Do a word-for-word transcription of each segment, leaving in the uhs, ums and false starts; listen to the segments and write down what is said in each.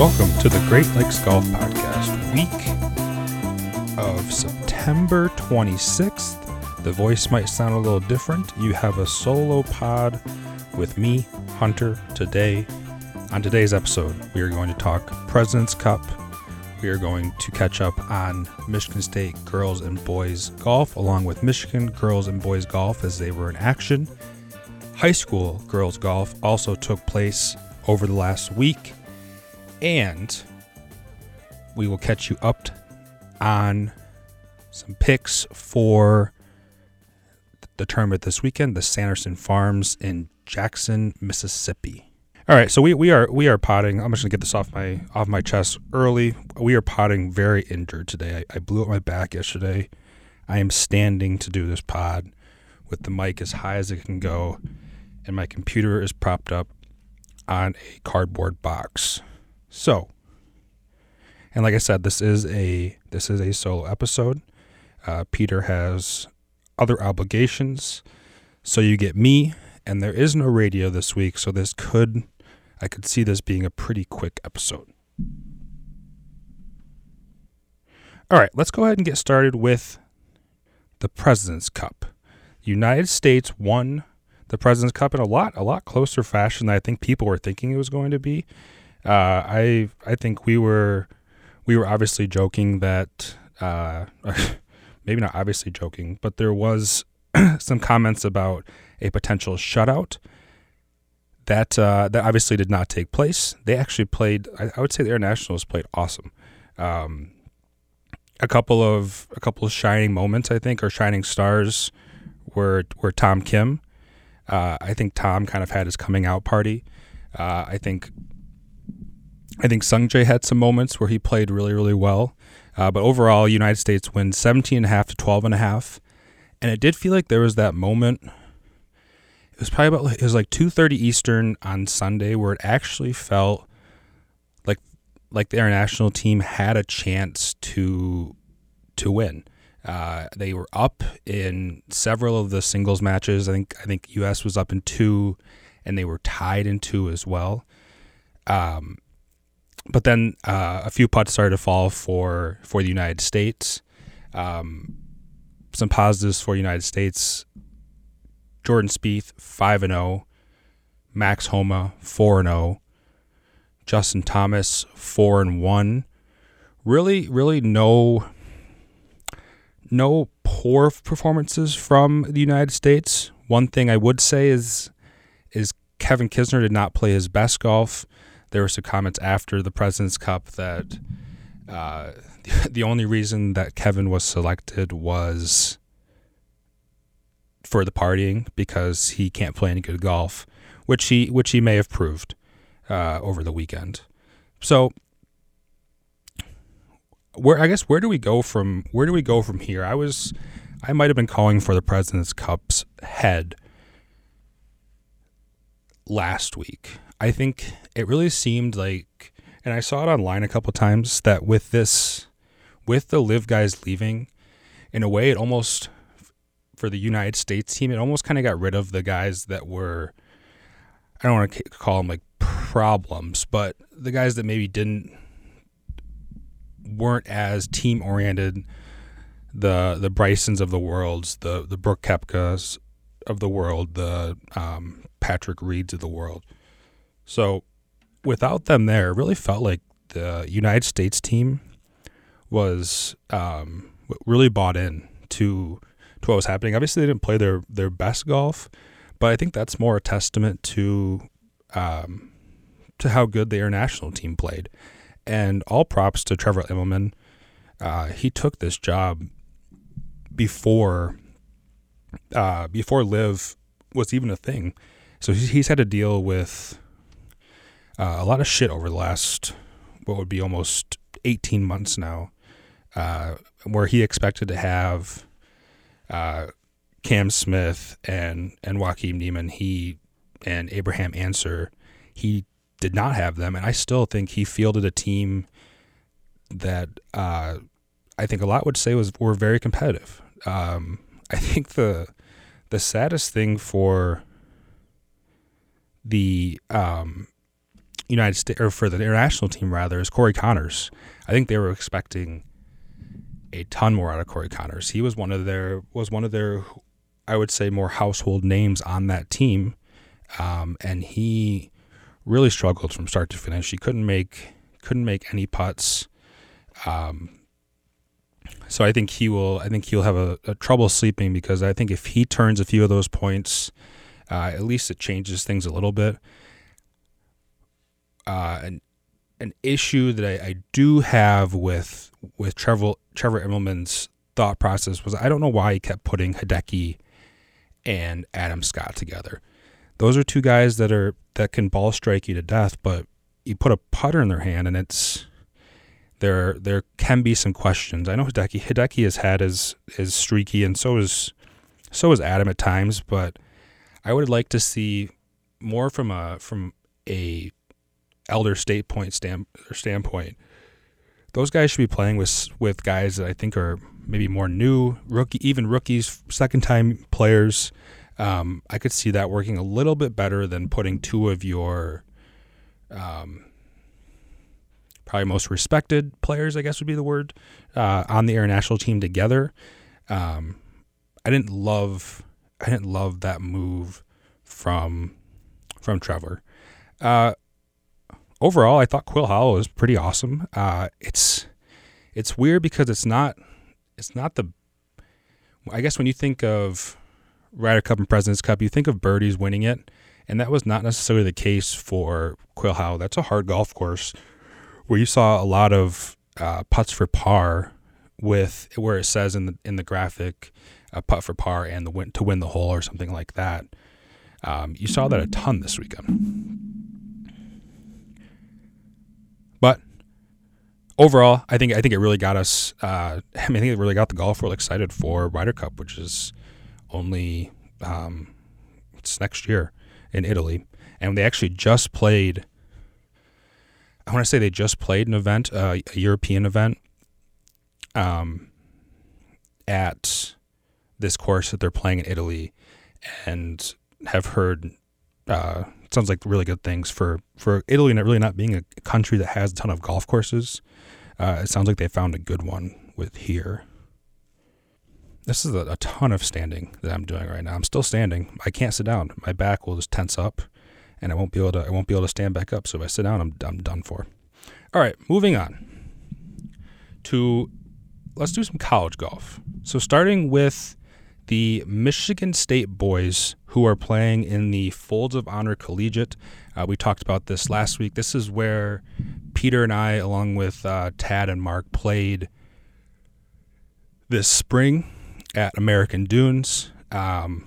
Welcome to the Great Lakes Golf Podcast, week of September twenty-sixth. The voice might sound a little different. You have a solo pod with me, Hunter, today. On today's episode, we are going to talk Presidents Cup. We are going to catch up on Michigan State girls and boys golf, along with Michigan girls and boys golf as they were in action. High school girls golf also took place over the last week, and we will catch you up on some picks for the tournament this weekend, the Sanderson Farms in Jackson, Mississippi. All right, so we, we are we are potting. I'm just gonna get this off my off my chest early. We are potting very injured today. I, I blew up my back yesterday. I am standing to do this pod with the mic as high as it can go, and my computer is propped up on a cardboard box. So, and like I said, this is a this is a solo episode. Uh, Peter has other obligations, so you get me, and there is no radio this week, so this could, I could see this being a pretty quick episode. All right, let's go ahead and get started with the President's Cup. The United States won the President's Cup in a lot, a lot closer fashion than I think people were thinking it was going to be. Uh, I I think we were we were obviously joking that uh, maybe not obviously joking, but there was some comments about a potential shutout that uh, that obviously did not take place. They actually played. I, I would say the Air Nationals played awesome. Um, a couple of a couple of shining moments, I think, or shining stars were were Tom Kim. Uh, I think Tom kind of had his coming out party. Uh, I think. I think Sungjae had some moments where he played really, really well. Uh, but overall, United States wins seventeen and a half to twelve and a half. And it did feel like there was that moment. It was probably about, it was like two thirty Eastern on Sunday where it actually felt like like the international team had a chance to to win. Uh, they were up in several of the singles matches. I think I think U S was up in two, and they were tied in two as well. Um. But then uh, a few putts started to fall for, for the United States. Um, some positives for United States. Jordan Spieth, five and oh. Max Homa, four and oh. Justin Thomas, four and one. Really, really no no poor performances from the United States. One thing I would say is is Kevin Kisner did not play his best golf. There were some comments after the President's Cup that uh, the only reason that Kevin was selected was for the partying because he can't play any good golf, which he which he may have proved uh, over the weekend. So, where I guess where do we go from where do we go from here? I was I might have been calling for the President's Cup's head last week. I think it really seemed like, and I saw it online a couple times, that with this, with the live guys leaving, in a way it almost, for the United States team, it almost kind of got rid of the guys that were, I don't want to call them like problems, but the guys that maybe didn't, weren't as team oriented, the the Brysons of the world, the, the Brooke Koepkas of the world, the um, Patrick Reeds of the world. So without them there, it really felt like the United States team was um, really bought in to to what was happening. Obviously, they didn't play their, their best golf, but I think that's more a testament to um, to how good the international team played. And all props to Trevor Immelman. Uh, he took this job before uh, before LIV was even a thing. So he's had to deal with Uh, a lot of shit over the last, what would be almost eighteen months now, uh, where he expected to have uh, Cam Smith and, and Joaquin Niemann, he and Abraham Answer. He did not have them, and I still think he fielded a team that uh, I think a lot would say was were very competitive. Um, I think the the saddest thing for the um, United States, or for the international team rather, is Corey Connors. I think they were expecting a ton more out of Corey Connors. He was one of their was one of their, I would say, more household names on that team, um, and he really struggled from start to finish. He couldn't make couldn't make any putts. Um, so I think he will. I think he'll have a, a trouble sleeping, because I think if he turns a few of those points, uh, at least it changes things a little bit. Uh, an an issue that I, I do have with with Trevor Trevor Immelman's thought process was, I don't know why he kept putting Hideki and Adam Scott together. Those are two guys that are that can ball strike you to death, but you put a putter in their hand, and it's there. There can be some questions. I know Hideki Hideki has had his his streaky, and so is so is Adam at times. But I would like to see more from a from a elder state point stand, or standpoint. Those guys should be playing with with guys that I think are maybe more new, rookie, even rookies, second-time players. Um, I could see that working a little bit better than putting two of your um, probably most respected players, I guess would be the word, uh, on the international team together. Um, I didn't love I didn't love that move from from Trevor. Uh, Overall, I thought Quill Hollow was pretty awesome. Uh, it's it's weird because it's not it's not the. I guess when you think of Ryder Cup and Presidents Cup, you think of birdies winning it, and that was not necessarily the case for Quill Hollow. That's a hard golf course where you saw a lot of uh, putts for par, with where it says in the in the graphic, a putt for par and the win to win the hole or something like that. Um, you saw that a ton this weekend. But overall, I think I think it really got us. Uh, I mean, I think it really got the golf world excited for Ryder Cup, which is only um, it's next year in Italy, and they actually just played. I want to say they just played an event, uh, a European event, um, at this course that they're playing in Italy, and have heard. Uh, sounds like really good things for, for Italy, and really not being a country that has a ton of golf courses. Uh, it sounds like they found a good one with here. This is a, a ton of standing that I'm doing right now. I'm still standing. I can't sit down. My back will just tense up, and I won't be able to. I won't be able to stand back up. So if I sit down, I'm I'm done for. All right, moving on to let's do some college golf. So starting with the Michigan State boys, who are playing in the Folds of Honor Collegiate. Uh, we talked about this last week. This is where Peter and I, along with uh, Tad and Mark, played this spring at American Dunes. Um,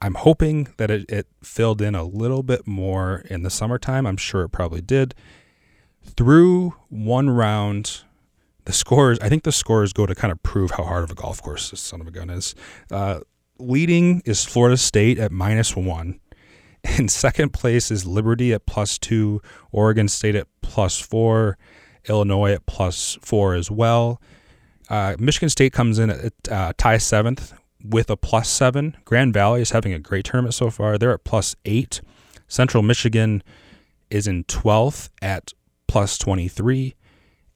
I'm hoping that it, it filled in a little bit more in the summertime. I'm sure it probably did. Through one round, the scores, I think the scores go to kind of prove how hard of a golf course this son of a gun is. Uh, leading is Florida State at minus one. In second place is Liberty at plus two, Oregon State at plus four, Illinois at plus four as well. Uh, Michigan State comes in at uh, tie seventh with a plus seven. Grand Valley is having a great tournament so far. They're at plus eight. Central Michigan is in twelfth at plus twenty-three.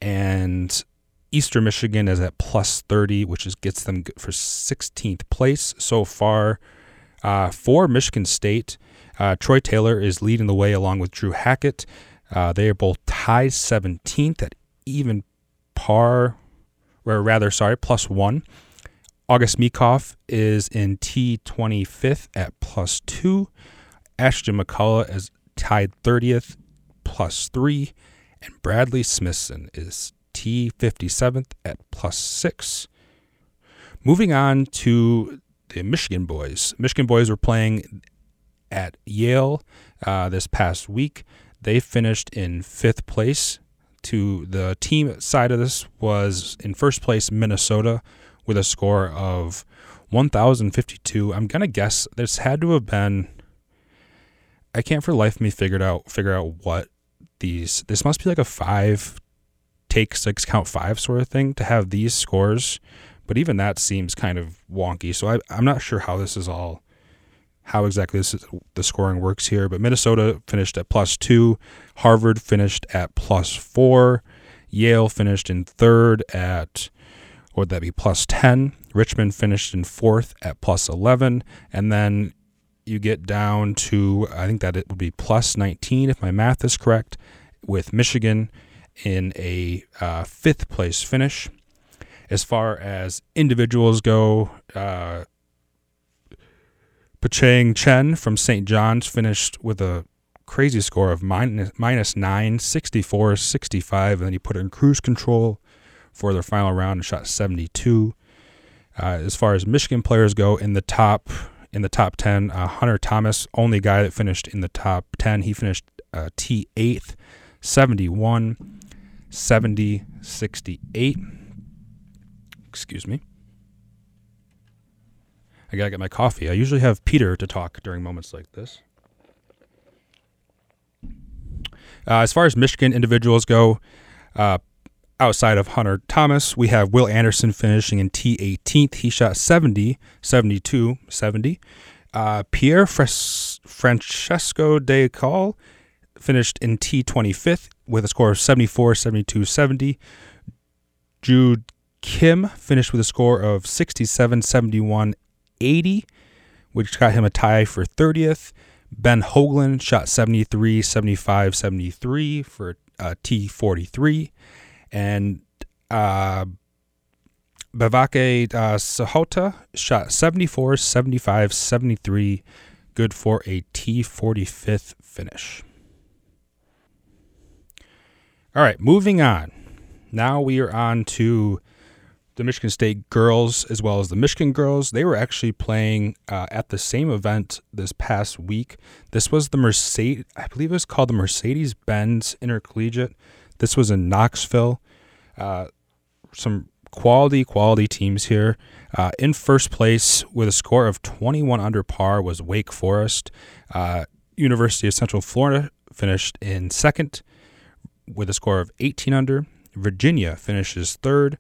And Eastern Michigan is at plus thirty, which is gets them for sixteenth place so far. Uh, for Michigan State, uh, Troy Taylor is leading the way along with Drew Hackett. Uh, they are both tied seventeenth at even par, or rather, sorry, plus one. August Mikoff is in T twenty-fifth at plus two. Ashton McCullough is tied thirtieth, plus three. And Bradley Smithson is T fifty-seventh at plus six. Moving on to the Michigan boys. Michigan boys were playing at Yale uh, this past week. They finished in fifth place. To the team side of this was in first place Minnesota with a score of one thousand fifty-two. I'm going to guess this had to have been, I can't for life me figured out figure out what these, this must be like a five take six count five sort of thing to have these scores, but even that seems kind of wonky. So I, I'm not sure how this is all how exactly this is, the scoring works here, but Minnesota finished at plus two. Harvard finished at plus four. Yale finished in third at, what would that be, plus ten. Richmond finished in fourth at plus eleven. And then you get down to, I think that it would be plus nineteen, if my math is correct, with Michigan in a uh, fifth place finish. As far as individuals go, uh, Pachang Chen from Saint John's finished with a crazy score of minus, minus nine, sixty-four, sixty-five, and then he put it in cruise control for their final round and shot seventy-two. Uh, as far as Michigan players go, in the top in the top ten, uh, Hunter Thomas, only guy that finished in the top ten, he finished uh, T eighth, seventy-one, seventy, sixty-eight. Excuse me. I gotta get my coffee. I usually have Peter to talk during moments like this. Uh, as far as Michigan individuals go, uh, outside of Hunter Thomas, we have Will Anderson finishing in T eighteenth. He shot seventy, seventy-two, seventy. Uh, Pierre Fres- Francesco de Call finished in T twenty-fifth with a score of seventy-four, seventy-two, seventy. Jude Kim finished with a score of sixty-seven, seventy-one, eighty, which got him a tie for thirtieth. Ben Hoagland shot seventy-three, seventy-five, seventy-three for uh, T forty-three. And uh, Bavake uh, Sahota shot seventy-four, seventy-five, seventy-three, good for a T forty-fifth finish. All right, moving on. Now we are on to the Michigan State girls, as well as the Michigan girls. They were actually playing uh, at the same event this past week. This was the Mercedes, I believe it was called the Mercedes-Benz Intercollegiate. This was in Knoxville. Uh, some quality, quality teams here. Uh, in first place with a score of twenty-one under par was Wake Forest. Uh, University of Central Florida finished in second with a score of eighteen under. Virginia finishes third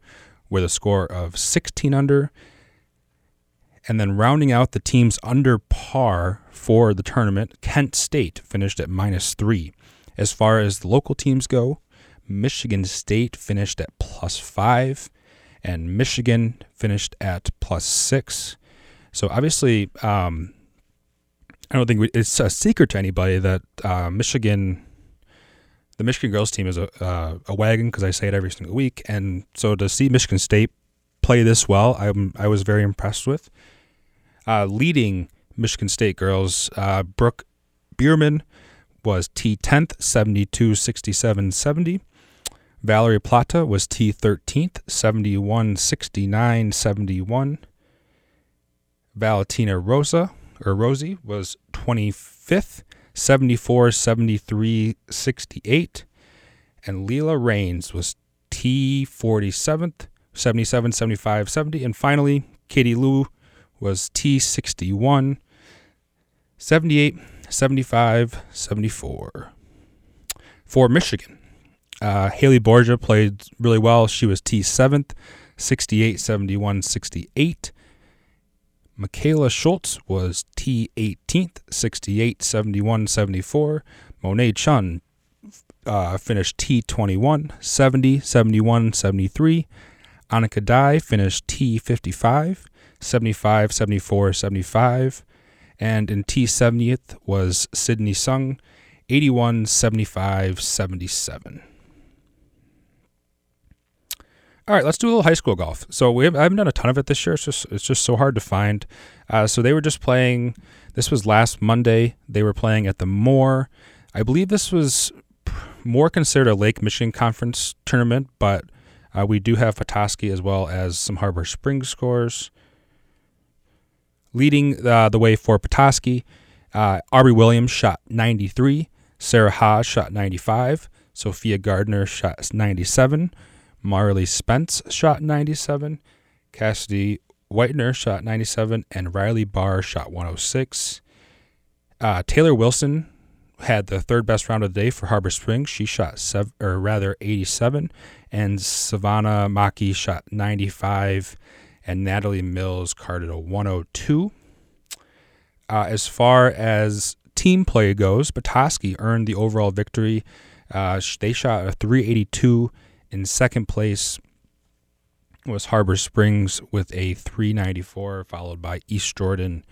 with a score of sixteen under. And then rounding out the teams under par for the tournament, Kent State finished at minus three. As far as the local teams go, Michigan State finished at plus five, and Michigan finished at plus six. So obviously, um, I don't think we, it's a secret to anybody that uh, Michigan... The Michigan girls team is a uh, a wagon, because I say it every single week. And so to see Michigan State play this well, I'm, I was very impressed with. Uh, leading Michigan State girls, uh, Brooke Bierman was T tenth, seventy-two, sixty-seven, seventy. Valerie Plata was T thirteenth, seventy-one, sixty-nine, seventy-one. Valentina Rosa, or Rosie, was twenty-fifth. seventy-four, seventy-three, sixty-eight, and Leela Raines was T forty-seventh, seventy-seven, seventy-five, seventy, and finally Katie Liu was T sixty-one, seventy-eight, seventy-five, seventy-four. For Michigan, uh, Haley Borgia played really well. She was T seventh, sixty-eight, seventy-one, sixty-eight. Michaela Schultz was T eighteenth, sixty-eight, seventy-one, seventy-four. Monet Chun uh, finished T twenty-one, seventy, seventy-one, seventy-three. Annika Dai finished T fifty-five, seventy-five, seventy-four, seventy-five. And in T seventieth was Sydney Sung, eighty-one, seventy-five, seventy-seven. All right, let's do a little high school golf. So we have, I haven't done a ton of it this year. It's just, it's just so hard to find. Uh, so they were just playing. This was last Monday. They were playing at the Moore. I believe this was more considered a Lake Michigan Conference tournament, but uh, we do have Petoskey as well as some Harbor Springs scores. Leading uh, the way for Petoskey, uh, Aubrey Williams shot ninety-three. Sarah Haas shot ninety-five. Sophia Gardner shot ninety-seven. Marley Spence shot ninety-seven, Cassidy Whitener shot ninety-seven, and Riley Barr shot one oh six. Uh, Taylor Wilson had the third best round of the day for Harbor Springs. She shot seven, or rather eighty-seven, and Savannah Maki shot ninety-five, and Natalie Mills carded a one oh two. Uh, as far as team play goes, Petoskey earned the overall victory. Uh, they shot a three eighty-two. In second place was Harbor Springs with a three ninety-four, followed by East Jordan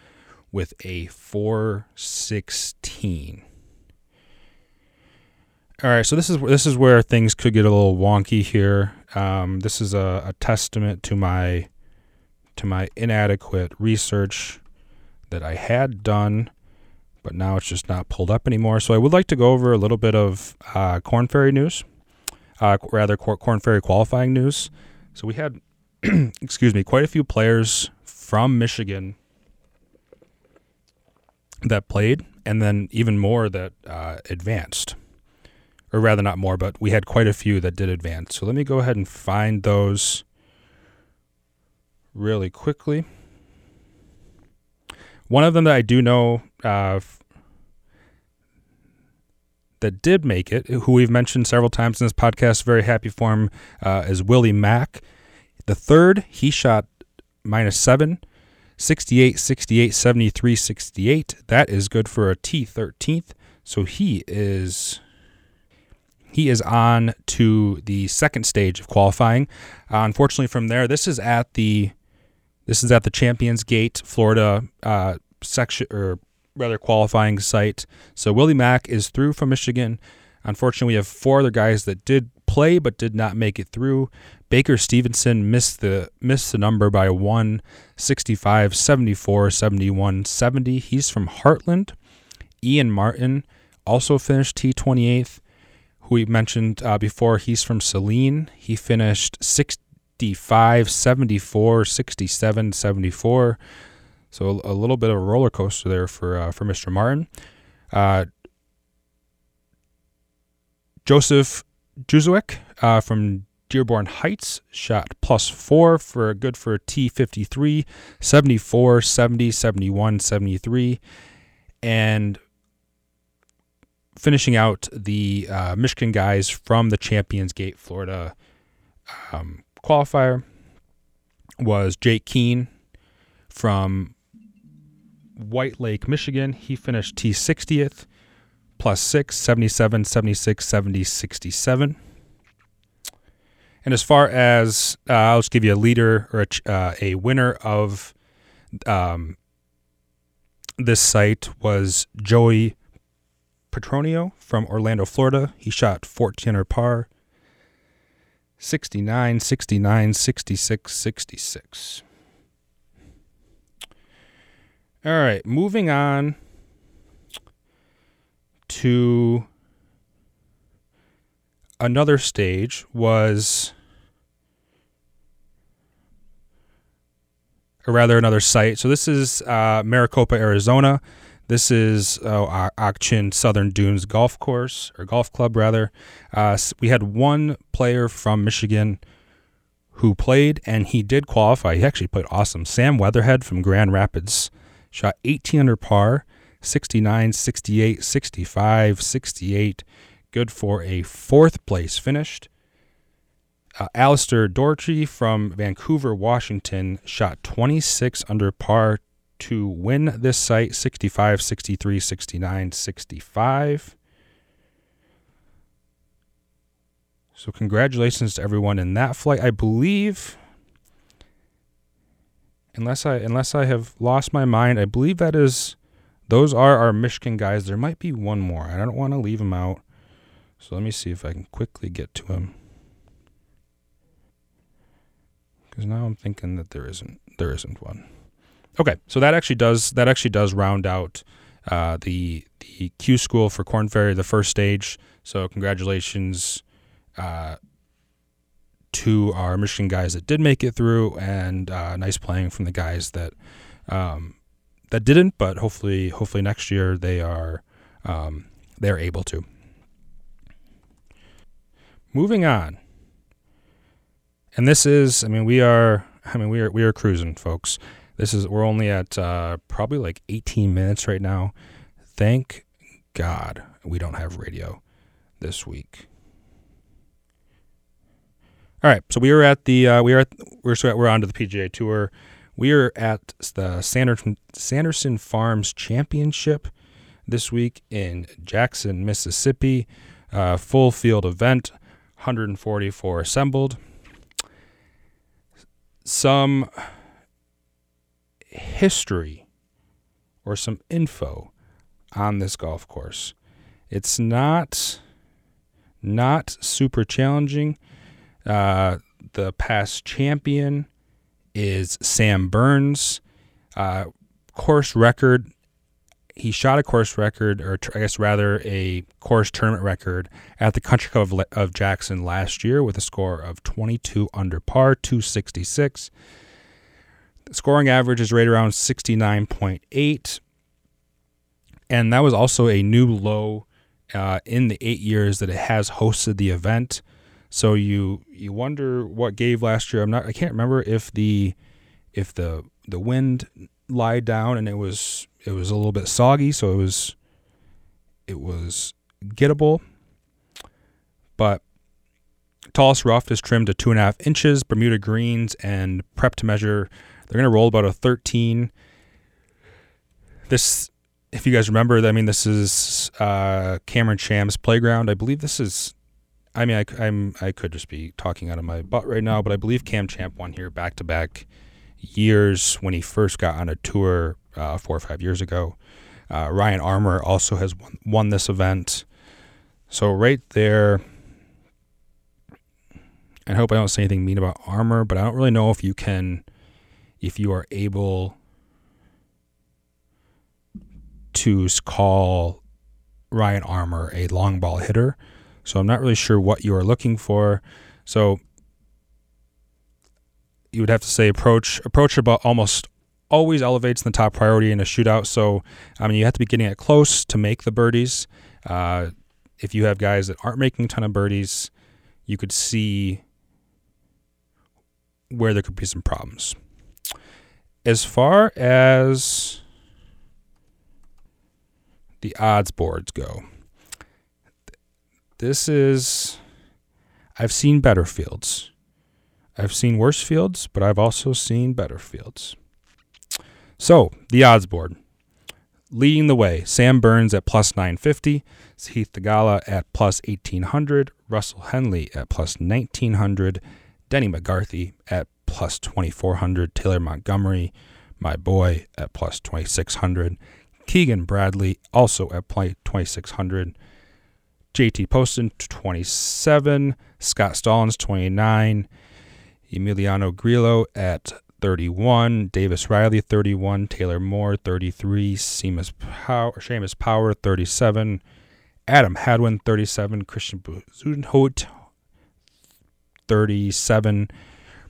with a four sixteen. All right, so this is this is where things could get a little wonky here. Um, this is a, a testament to my to my inadequate research that I had done, but now it's just not pulled up anymore. So I would like to go over a little bit of uh, Corn Ferry news, uh, rather Corn Ferry qualifying news. So we had, excuse me, quite a few players from Michigan that played, and then even more that uh, advanced. Or rather, not more, but we had quite a few that did advance. So let me go ahead and find those really quickly. One of them that I do know uh, that did make it, who we've mentioned several times in this podcast, very happy for him, uh, is Willie Mack. The third, he shot minus seven, sixty-eight, sixty-eight, seventy-three, sixty-eight. That is good for a T thirteenth. So he is... He is on to the second stage of qualifying. Uh, unfortunately, from there, this is at the this is at the Champions Gate, Florida uh, section, or rather qualifying site. So Willie Mack is through from Michigan. Unfortunately, we have four other guys that did play but did not make it through. Baker Stevenson missed the missed the number by one, sixty-five, seventy-four, seventy-one, seventy. He's from Heartland. Ian Martin also finished T twenty-eighth. Who we mentioned uh, before, he's from Saline. He finished sixty-five, seventy-four, sixty-seven, seventy-four. So a, a little bit of a roller coaster there for uh, for Mister Martin. Uh, Joseph Juszczyk uh, from Dearborn Heights shot plus four for good for a T fifty-three, seventy-four, seventy, seventy-one, seventy-three, and finishing out the uh, Michigan guys from the Champions Gate, Florida um, qualifier was Jake Keene from White Lake, Michigan. He finished T sixtieth, plus six, seventy-seven, seventy-six, seventy, sixty-seven. And as far as uh, I'll just give you a leader or a, uh, a winner of um, this site was Joey Petronio from Orlando, Florida. He shot fourteen under par, sixty-nine, sixty-nine, sixty-six, sixty-six. All right, moving on to another stage was, or rather another site. So this is uh, Maricopa, Arizona. This is uh, Auction Southern Dunes Golf Course, or Golf Club, rather. Uh, we had one player from Michigan who played, and he did qualify. He actually played awesome. Sam Weatherhead from Grand Rapids shot eighteen under par, sixty-nine, sixty-eight, sixty-five, sixty-eight. Good for a fourth place finished. Uh, Alistair Dortry from Vancouver, Washington shot twenty-six under par to win this site, sixty-five, sixty-three, sixty-nine, sixty-five. So congratulations to everyone in that flight. I believe, unless I unless I have lost my mind, I believe that is, those are our Michigan guys. There might be one more. I don't want to leave him out. So let me see if I can quickly get to him. Because now I'm thinking that there isn't there isn't one. Okay, so that actually does that actually does round out uh, the the Q school for Corn Ferry, the first stage. So congratulations uh, to our Michigan guys that did make it through, and uh, nice playing from the guys that um, that didn't. But hopefully, hopefully next year they are um, they are able to. Moving on, and this is I mean we are I mean we are we are cruising, folks. This is, we're only at uh, probably like eighteen minutes right now. Thank God we don't have radio this week. All right, so we are at the uh, we are at, we're we're on to the P G A Tour. We are at the Sanderson Farms Championship this week in Jackson, Mississippi. Uh, full field event, one hundred forty-four assembled. Some history or some info on this golf course. It's not not super challenging. Uh, the past champion is Sam Burns. Uh, course record, he shot a course record, or I guess rather a course tournament record at the Country Club of, of Jackson last year with a score of twenty-two under par, two sixty-six. The scoring average is right around sixty-nine point eight. And that was also a new low uh, in the eight years that it has hosted the event. So you you wonder what gave last year. I'm not I can't remember if the if the the wind lied down and it was it was a little bit soggy, so it was it was gettable. But tallest rough is trimmed to two and a half inches, Bermuda greens, and prep to measure. They're gonna roll about a thirteen. This, if you guys remember, I mean, this is uh, Cameron Cham's playground. I believe this is, I mean, I, I'm, I could just be talking out of my butt right now, but I believe Cam Champ won here back-to-back years when he first got on a tour uh, four or five years ago. Uh, Ryan Armour also has won, won this event. So right there, I hope I don't say anything mean about Armour, but I don't really know if you can, if you are able to call Ryan Armour a long ball hitter. So I'm not really sure what you are looking for. So you would have to say approach. Approach about almost always elevates in the top priority in a shootout. So, I mean, you have to be getting it close to make the birdies. Uh, if you have guys that aren't making a ton of birdies, you could see where there could be some problems. As far as the odds boards go, this is, I've seen better fields. I've seen worse fields, but I've also seen better fields. So, the odds board. Leading the way, Sam Burns at plus nine fifty, Heath Tagala at plus eighteen hundred, Russell Henley at plus nineteen hundred, Denny McGarthy at plus twenty-four hundred, Taylor Montgomery, my boy, at plus twenty-six hundred, Keegan Bradley also at twenty-six hundred. J T Poston twenty-seven, Scott Stallings twenty-nine, Emiliano Grillo at thirty-one, Davis Riley thirty-one, Taylor Moore thirty-three, Seamus Power, Seamus Power thirty-seven, Adam Hadwin thirty-seven, Christian Buzudenhout thirty-seven,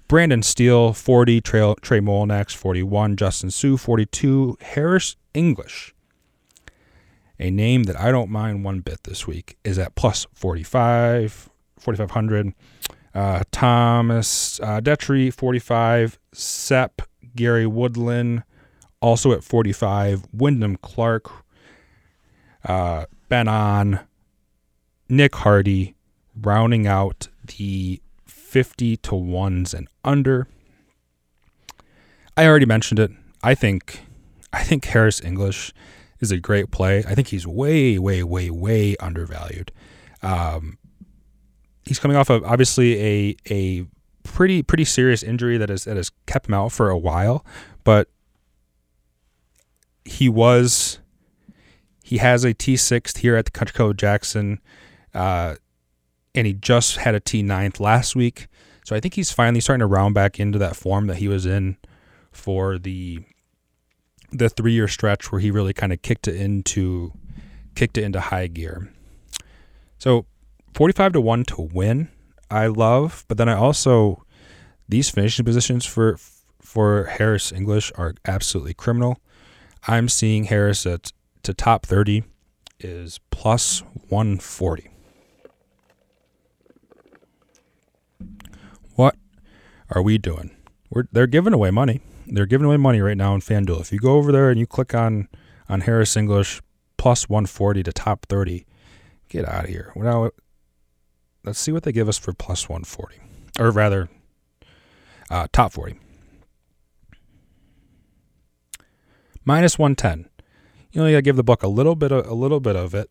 Brandon Steele forty, Trey, Trey Molinax forty-one, Justin Hsu forty-two, Harris English, a name that I don't mind one bit this week, is at plus forty-five, forty-five hundred. Uh, Thomas uh, Detry forty-five, Sepp Gary Woodland also at forty-five, Wyndham Clark, uh, Ben On, Nick Hardy, rounding out the fifty to ones and under. I already mentioned it. I think, I think Harris English is a great play. I think he's way, way, way, way undervalued. Um, he's coming off of obviously a a pretty pretty serious injury that has that has kept him out for a while, but he was he has a T six here at the Country Club Jackson, uh, and he just had a T nine last week. So I think he's finally starting to round back into that form that he was in for the. the three-year stretch where he really kind of kicked it into kicked it into high gear. So forty-five to one to win, I love, but then I also, these finishing positions for for Harris English are absolutely criminal. I'm seeing Harris at to top thirty is plus one forty. What are we doing? We're they're giving away money. They're giving away money right now in FanDuel. If you go over there and you click on, on Harris English plus one forty to top thirty, get out of here. Now, let's see what they give us for plus one forty, or rather, uh, top forty. minus one ten. You only got to give the book a little bit of, a little bit of it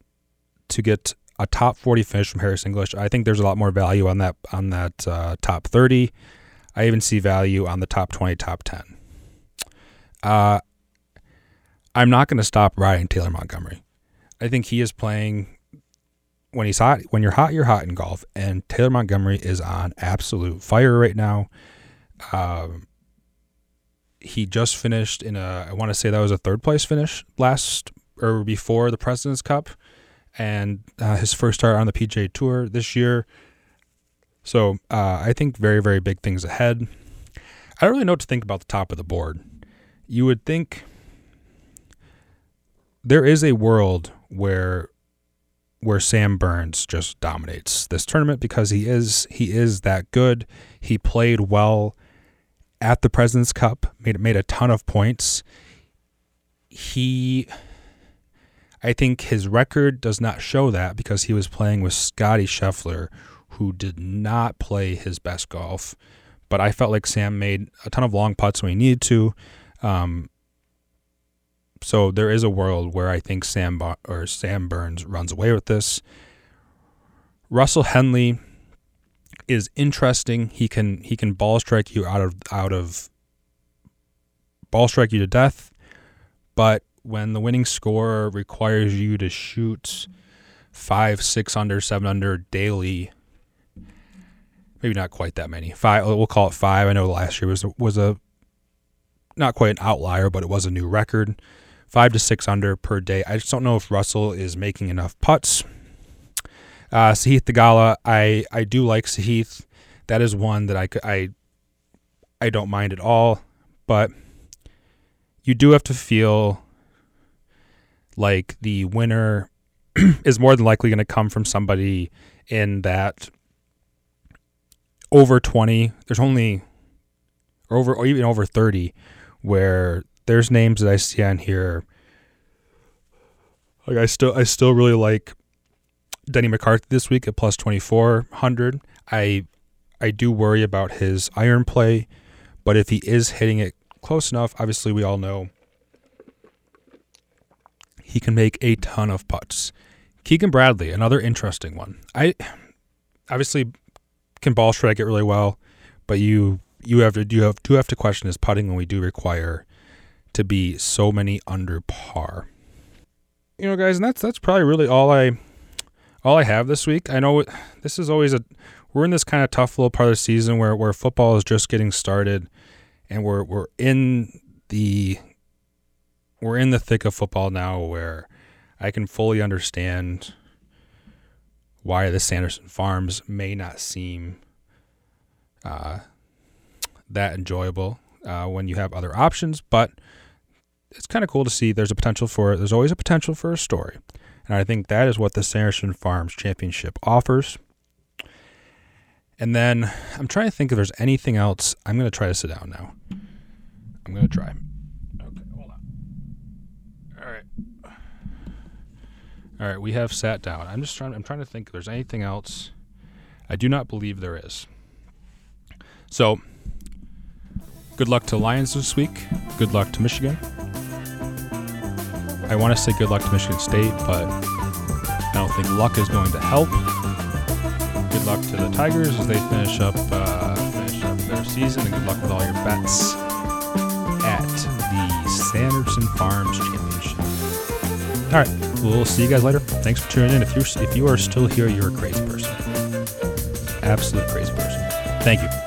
to get a top forty finish from Harris English. I think there's a lot more value on that on that uh, top thirty. I even see value on the top twenty, top ten. Uh, I'm not going to stop riding Taylor Montgomery. I think he is playing when he's hot. When you're hot, you're hot in golf. And Taylor Montgomery is on absolute fire right now. Uh, he just finished in a, I want to say that was a third place finish last or before the Presidents Cup. And uh, his first start on the P G A Tour this year. So uh, I think very, very big things ahead. I don't really know what to think about the top of the board. You would think there is a world where where Sam Burns just dominates this tournament because he is he is that good. He played well at the President's Cup, made made a ton of points. He... I think his record does not show that because he was playing with Scottie Scheffler, who did not play his best golf. But I felt like Sam made a ton of long putts when he needed to. Um, so there is a world where I think Sam or Sam Burns runs away with this. Russell Henley is interesting. He can he can ball strike you out of out of ball strike you to death, but when the winning score requires you to shoot five, six under, seven under daily, maybe not quite that many. Five, we'll call it five. I know last year was was a not quite an outlier, but it was a new record. Five to six under per day. I just don't know if Russell is making enough putts. Uh, Sahith Theegala, I I do like Sahith. That is one that I could, I I don't mind at all, but you do have to feel like the winner is more than likely going to come from somebody in that over twenty, there's only or over or even over thirty, where there's names that I see on here. Like I still, I still really like Denny McCarthy this week at plus twenty-four hundred. I, I do worry about his iron play, but if he is hitting it close enough, obviously we all know he can make a ton of putts. Keegan Bradley, another interesting one. I obviously can ball strike it really well, but you you have to do have do have to question his putting when we do require to be so many under par. You know, guys, and that's that's probably really all I all I have this week. I know this is always a we're in this kind of tough little part of the season where where football is just getting started, and we're we're in the We're in the thick of football now where I can fully understand why the Sanderson Farms may not seem uh, that enjoyable uh, when you have other options, but it's kind of cool to see there's a potential for it. There's always a potential for a story, and I think that is what the Sanderson Farms Championship offers. And then I'm trying to think if there's anything else. I'm going to try to sit down now. I'm going to try. All right, we have sat down. I'm just trying. I'm trying to think if there's anything else. I do not believe there is. So, good luck to Lions this week. Good luck to Michigan. I want to say good luck to Michigan State, but I don't think luck is going to help. Good luck to the Tigers as they finish up uh, finish up their season, and good luck with all your bets at the Sanderson Farms Championship. All right. We'll see you guys later. Thanks for tuning in. If you're if you are still here, you're a crazy person. Absolute crazy person. Thank you.